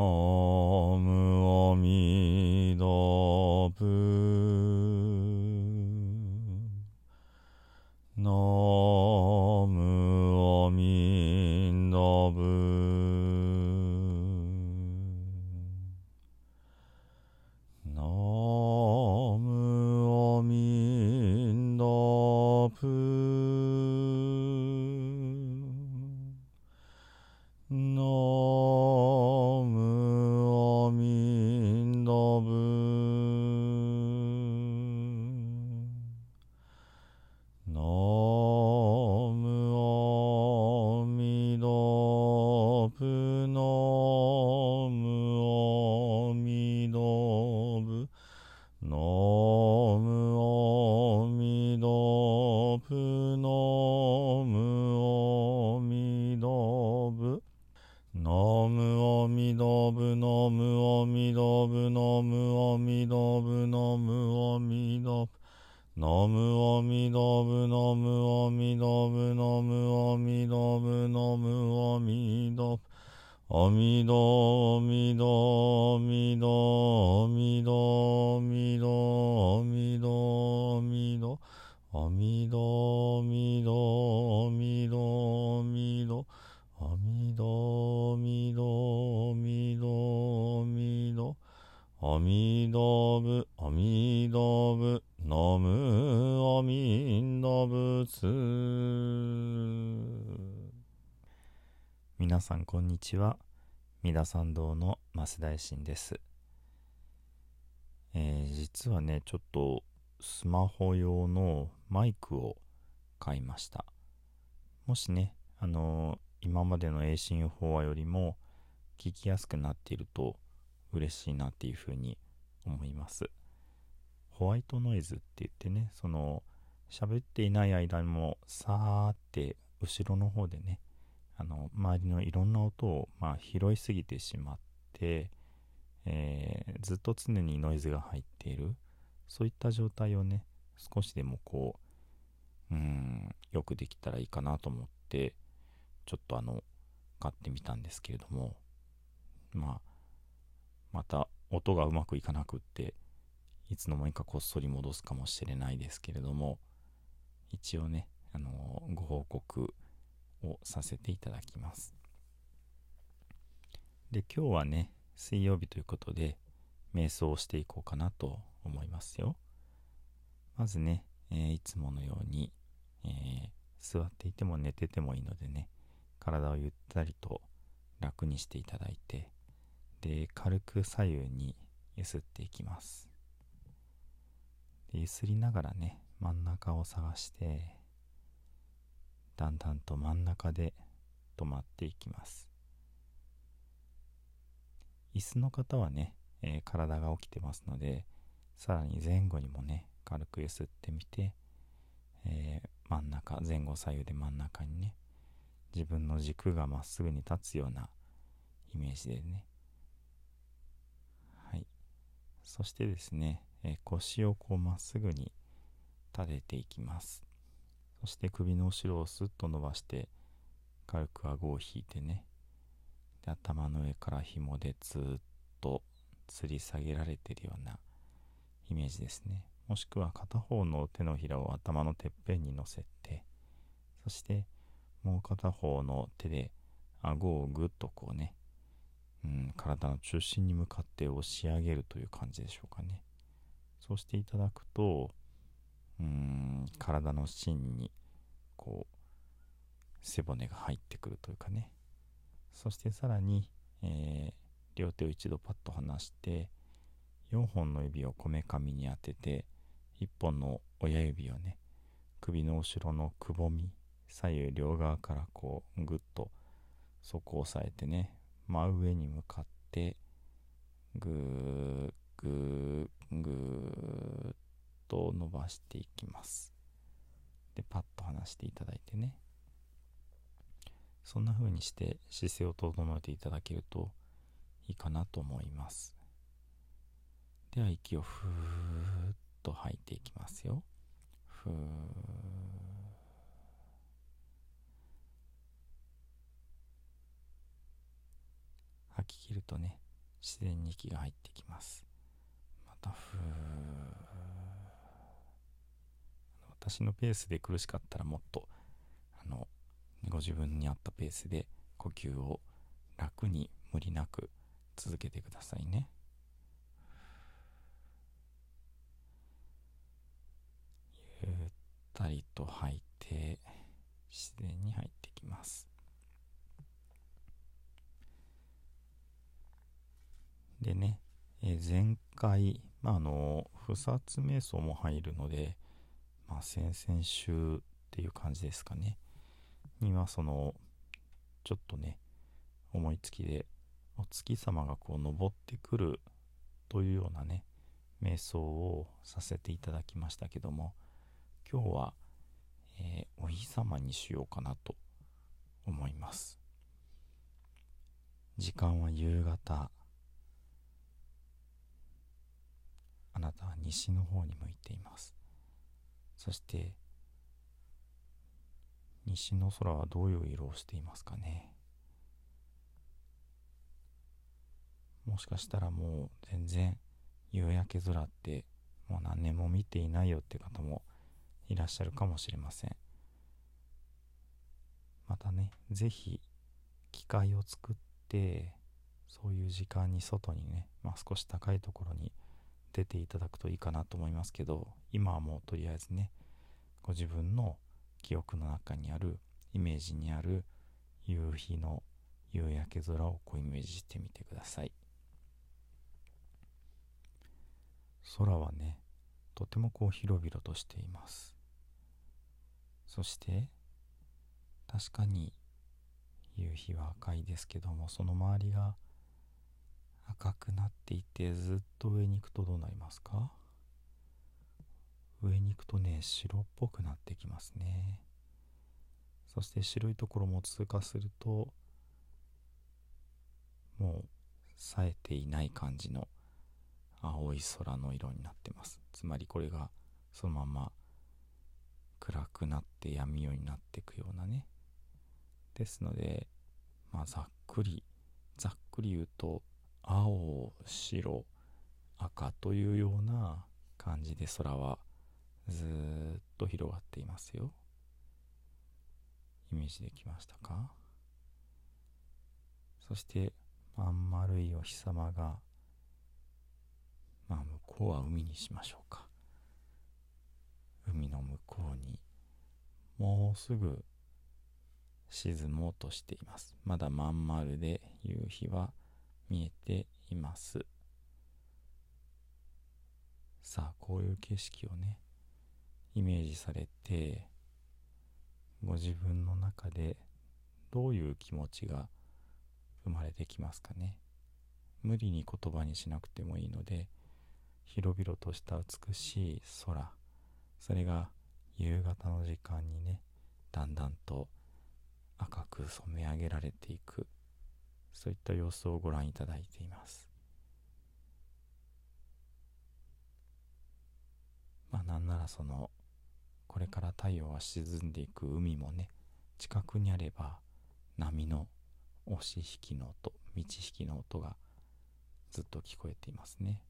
ノムオミドブノムオミドブノムオミドブノ皆さんこんにちは。三田参道の増大臣です。実はね、ちょっとスマホ用のマイクを買いました。もしね、今までの英進法話よりも聞きやすくなっていると嬉しいなっていうふうに思います。ホワイトノイズって言ってね、その喋っていない間もさーって後ろの方でね、周りのいろんな音を、拾いすぎてしまって、ずっと常にノイズが入っている、そういった状態をね、少しでもよくできたらいいかなと思ってちょっと買ってみたんですけれども、また音がうまくいかなくっていつの間にかこっそり戻すかもしれないですけれども、一応ね、ご報告をさせていただきます。で、今日はね、水曜日ということで瞑想をしていこうかなと思いますよ。まずね、いつものように、座っていても寝ててもいいのでね、体をゆったりと楽にしていただいて、で、軽く左右にゆすっていきます。で、ゆすりながらね、真ん中を探して、だんだんと真ん中で止まっていきます。椅子の方はね、体が起きてますので、さらに前後にもね、軽く揺すってみて、真ん中、前後左右で真ん中にね、自分の軸がまっすぐに立つようなイメージでね、はい。そしてですね、腰をまっすぐに立てていきます。そして首の後ろをスッと伸ばして軽く顎を引いてね、で、頭の上から紐でずっと吊り下げられているようなイメージですね。もしくは片方の手のひらを頭のてっぺんに乗せて、そしてもう片方の手で顎をぐっと体の中心に向かって押し上げるという感じでしょうかね。そうしていただくと、体の芯に背骨が入ってくるというかね。そしてさらに、両手を一度パッと離して4本の指をこめかみに当てて、1本の親指をね、首の後ろのくぼみ左右両側からぐっとそこを押さえてね、真上に向かってぐーぐーぐーっと伸ばしていきます。で、パッと離していただいてね、そんな風にして姿勢を整えていただけるといいかなと思います。では、息をふーっと吐いていきますよ。ふー。吐き切るとね、自然に息が入ってきます。またふー。私のペースで苦しかったらもっとご自分に合ったペースで呼吸を楽に無理なく続けてくださいね。ゆったりと吐いて自然に入ってきます。でね、前回、不殺瞑想も入るので、先々週っていう感じですかねには、ちょっとね思いつきでお月様がこう昇ってくるというようなね瞑想をさせていただきましたけども、今日は、お日様にしようかなと思います。時間は夕方、あなたは西の方に向いています。そして西の空はどういう色をしていますかね。もしかしたらもう全然夕焼け空ってもう何年も見ていないよって方もいらっしゃるかもしれません。またね、ぜひ機会を作ってそういう時間に外にね、少し高いところに出ていただくといいかなと思いますけど、今はもうとりあえずねご自分の記憶の中にあるイメージにある夕日の夕焼け空をイメージしてみてください。空はねとても広々としています。そして確かに夕日は赤いですけども、その周りが赤くなっていて、ずっと上に行くとどうなりますか？上に行くとね白っぽくなってきますね。そして白いところも通過するともう冴えていない感じの青い空の色になってます。つまりこれがそのまま暗くなって闇夜になっていくようなね。ですので、ざっくり言うと青、白、赤というような感じで空はずっと広がっていますよ。イメージできましたか？そしてまん丸いお日様が、向こうは海にしましょうか。海の向こうにもうすぐ沈もうとしています。まだまん丸で夕日は見えています。さあ、こういう景色をねイメージされて、ご自分の中でどういう気持ちが生まれてきますかね。無理に言葉にしなくてもいいので、広々とした美しい空、それが夕方の時間にねだんだんと赤く染め上げられていく、そういった様子をご覧いただいています。なんならこれから太陽は沈んでいく海もね近くにあれば、波の押し引きの音、満ち引きの音がずっと聞こえていますね。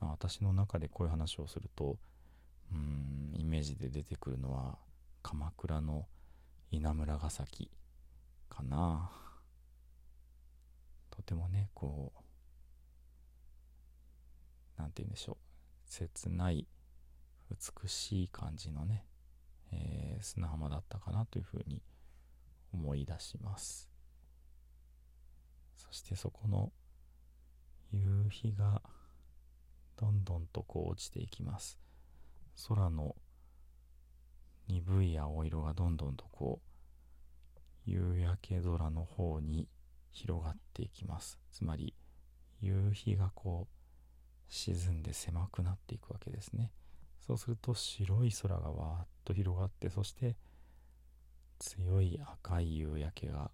私の中でこういう話をするとイメージで出てくるのは鎌倉の稲村ヶ崎かな。とてもねなんて言うんでしょう、切ない美しい感じのね、砂浜だったかなというふうに思い出します。そしてそこの夕日がどんどんと落ちていきます。空の鈍い青色がどんどんと夕焼け空の方に広がっていきます。つまり夕日が沈んで狭くなっていくわけですね。そうすると白い空がわーっと広がって、そして強い赤い夕焼けが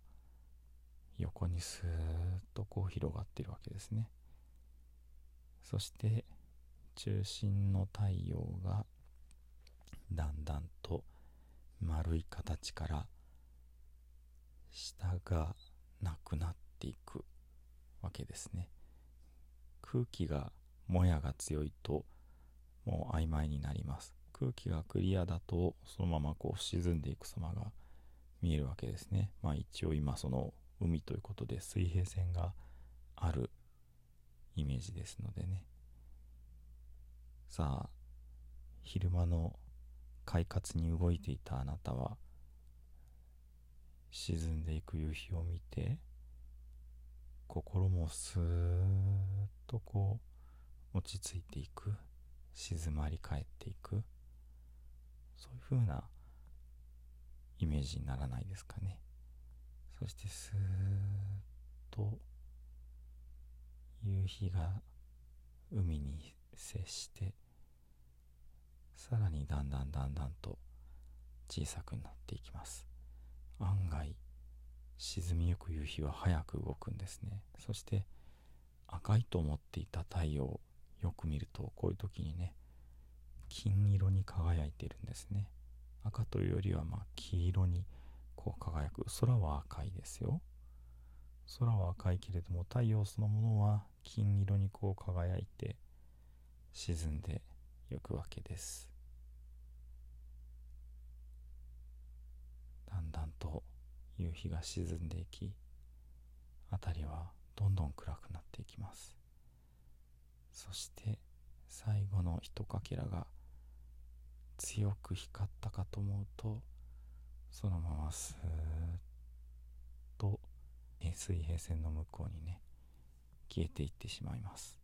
横にスーッと広がっているわけですね。そして中心の太陽がだんだんと丸い形から下がなくなっていくわけですね。空気がもやが強いともう曖昧になります。空気がクリアだとそのままこう沈んでいく様が見えるわけですね。まあ一応今その海ということで水平線があるイメージですのでね。さあ、昼間の快活に動いていたあなたは沈んでいく夕日を見て心もスーッとこう落ち着いていく、静まり返っていく、そういう風なイメージにならないですかね。そしてスーッと夕日が海に接して、さらにだんだんだんだんと小さくなっていきます。案外沈みゆく夕日は早く動くんですね。そして赤いと思っていた太陽をよく見ると、こういう時にね、金色に輝いているんですね。赤というよりはまあ黄色にこう輝く。空は赤いですよ。空は赤いけれども太陽そのものは金色にこう輝いて沈んでいくわけです。だんだんと夕日が沈んでいき、辺りはどんどん暗くなっていきます。そして最後の一かけらが強く光ったかと思うと、そのままスーッと水平線の向こうにね、消えていってしまいます。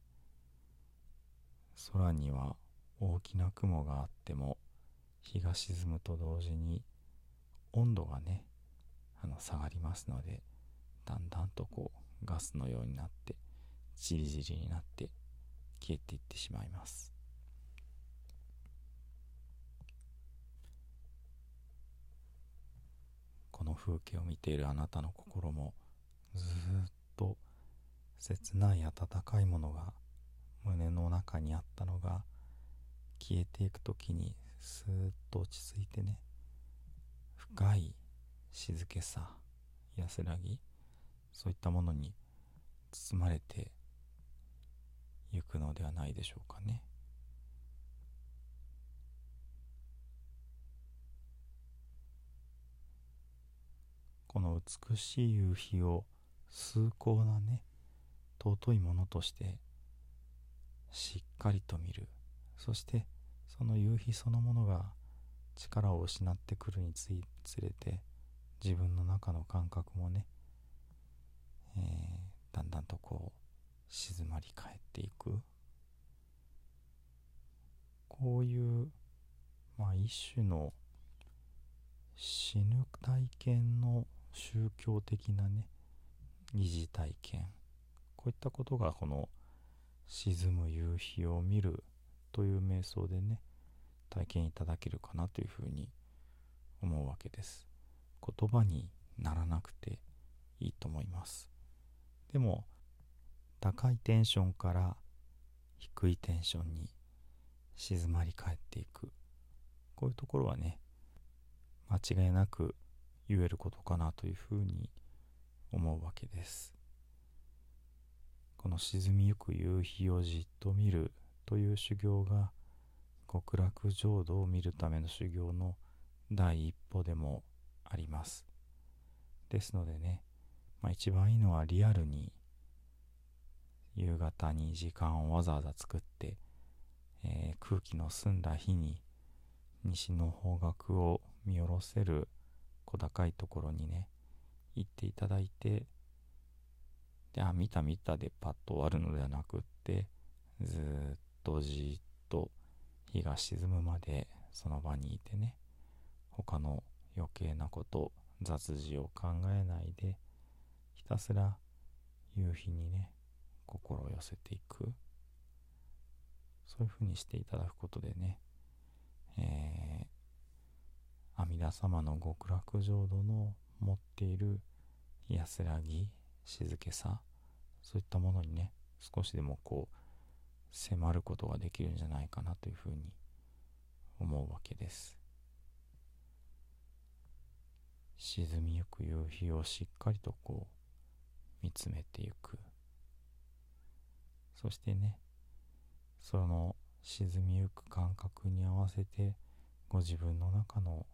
空には大きな雲があっても、日が沈むと同時に温度がね、下がりますので、だんだんとこうガスのようになってじりじりになって消えていってしまいます。この風景を見ているあなたの心もずっと切ない温かいものが胸の中にあったのが消えていくときにスーッと落ち着いてね、深い静けさ、安らぎ、そういったものに包まれてゆくのではないでしょうかね。この美しい夕日を崇高なね、尊いものとしてしっかりと見る。そしてその夕日そのものが力を失ってくるにつれて、自分の中の感覚もね、だんだんとこう静まり返っていく。こういうまあ一種の死ぬ体験の宗教的なね、疑似体験、こういったことがこの沈む夕日を見るという瞑想でね、体験いただけるかなというふうに思うわけです。言葉にならなくていいと思います。でも高いテンションから低いテンションに静まり返っていく、こういうところはね、間違いなく言えることかなというふうに思うわけです。この沈みゆく夕日をじっと見るという修行が、極楽浄土を見るための修行の第一歩でもあります。ですのでね、一番いいのはリアルに夕方に時間をわざわざ作って、空気の澄んだ日に西の方角を見下ろせる小高いところにね、行っていただいて、で、あ、見た見たでパッと終わるのではなくって、ずっとじーっと日が沈むまでその場にいてね、他の余計なこと、雑事を考えないで、ひたすら夕日にね、心を寄せていく。そういうふうにしていただくことでね、阿弥陀様の極楽浄土の持っている安らぎ、静けさ、そういったものにね、少しでもこう迫ることができるんじゃないかなというふうに思うわけです。沈みゆく夕日をしっかりとこう見つめてゆく。そしてね、その沈みゆく感覚に合わせてご自分の中の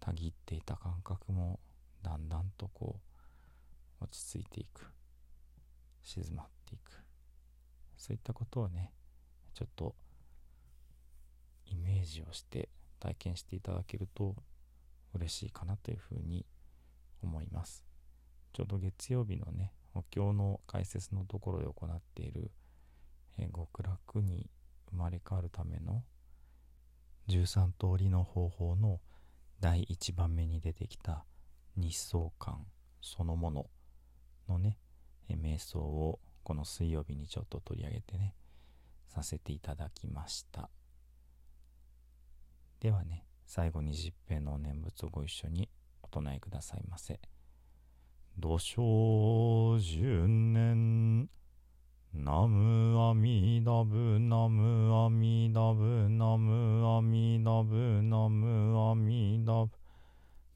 たぎっていた感覚もだんだんとこう落ち着いていく、静まっていく、そういったことをね、ちょっとイメージをして体験していただけると嬉しいかなというふうに思います。ちょうど月曜日のね、お経の解説のところで行っている極楽に生まれ変わるための13通りの方法の第1番目に出てきた日相観そのもののね、瞑想をこの水曜日にちょっと取り上げてね、させていただきました。ではね、最後に十遍のお念仏をご一緒にお唱えくださいませ。土生十念ナムアミダブナムアミダブナムアミダブナムアミダブ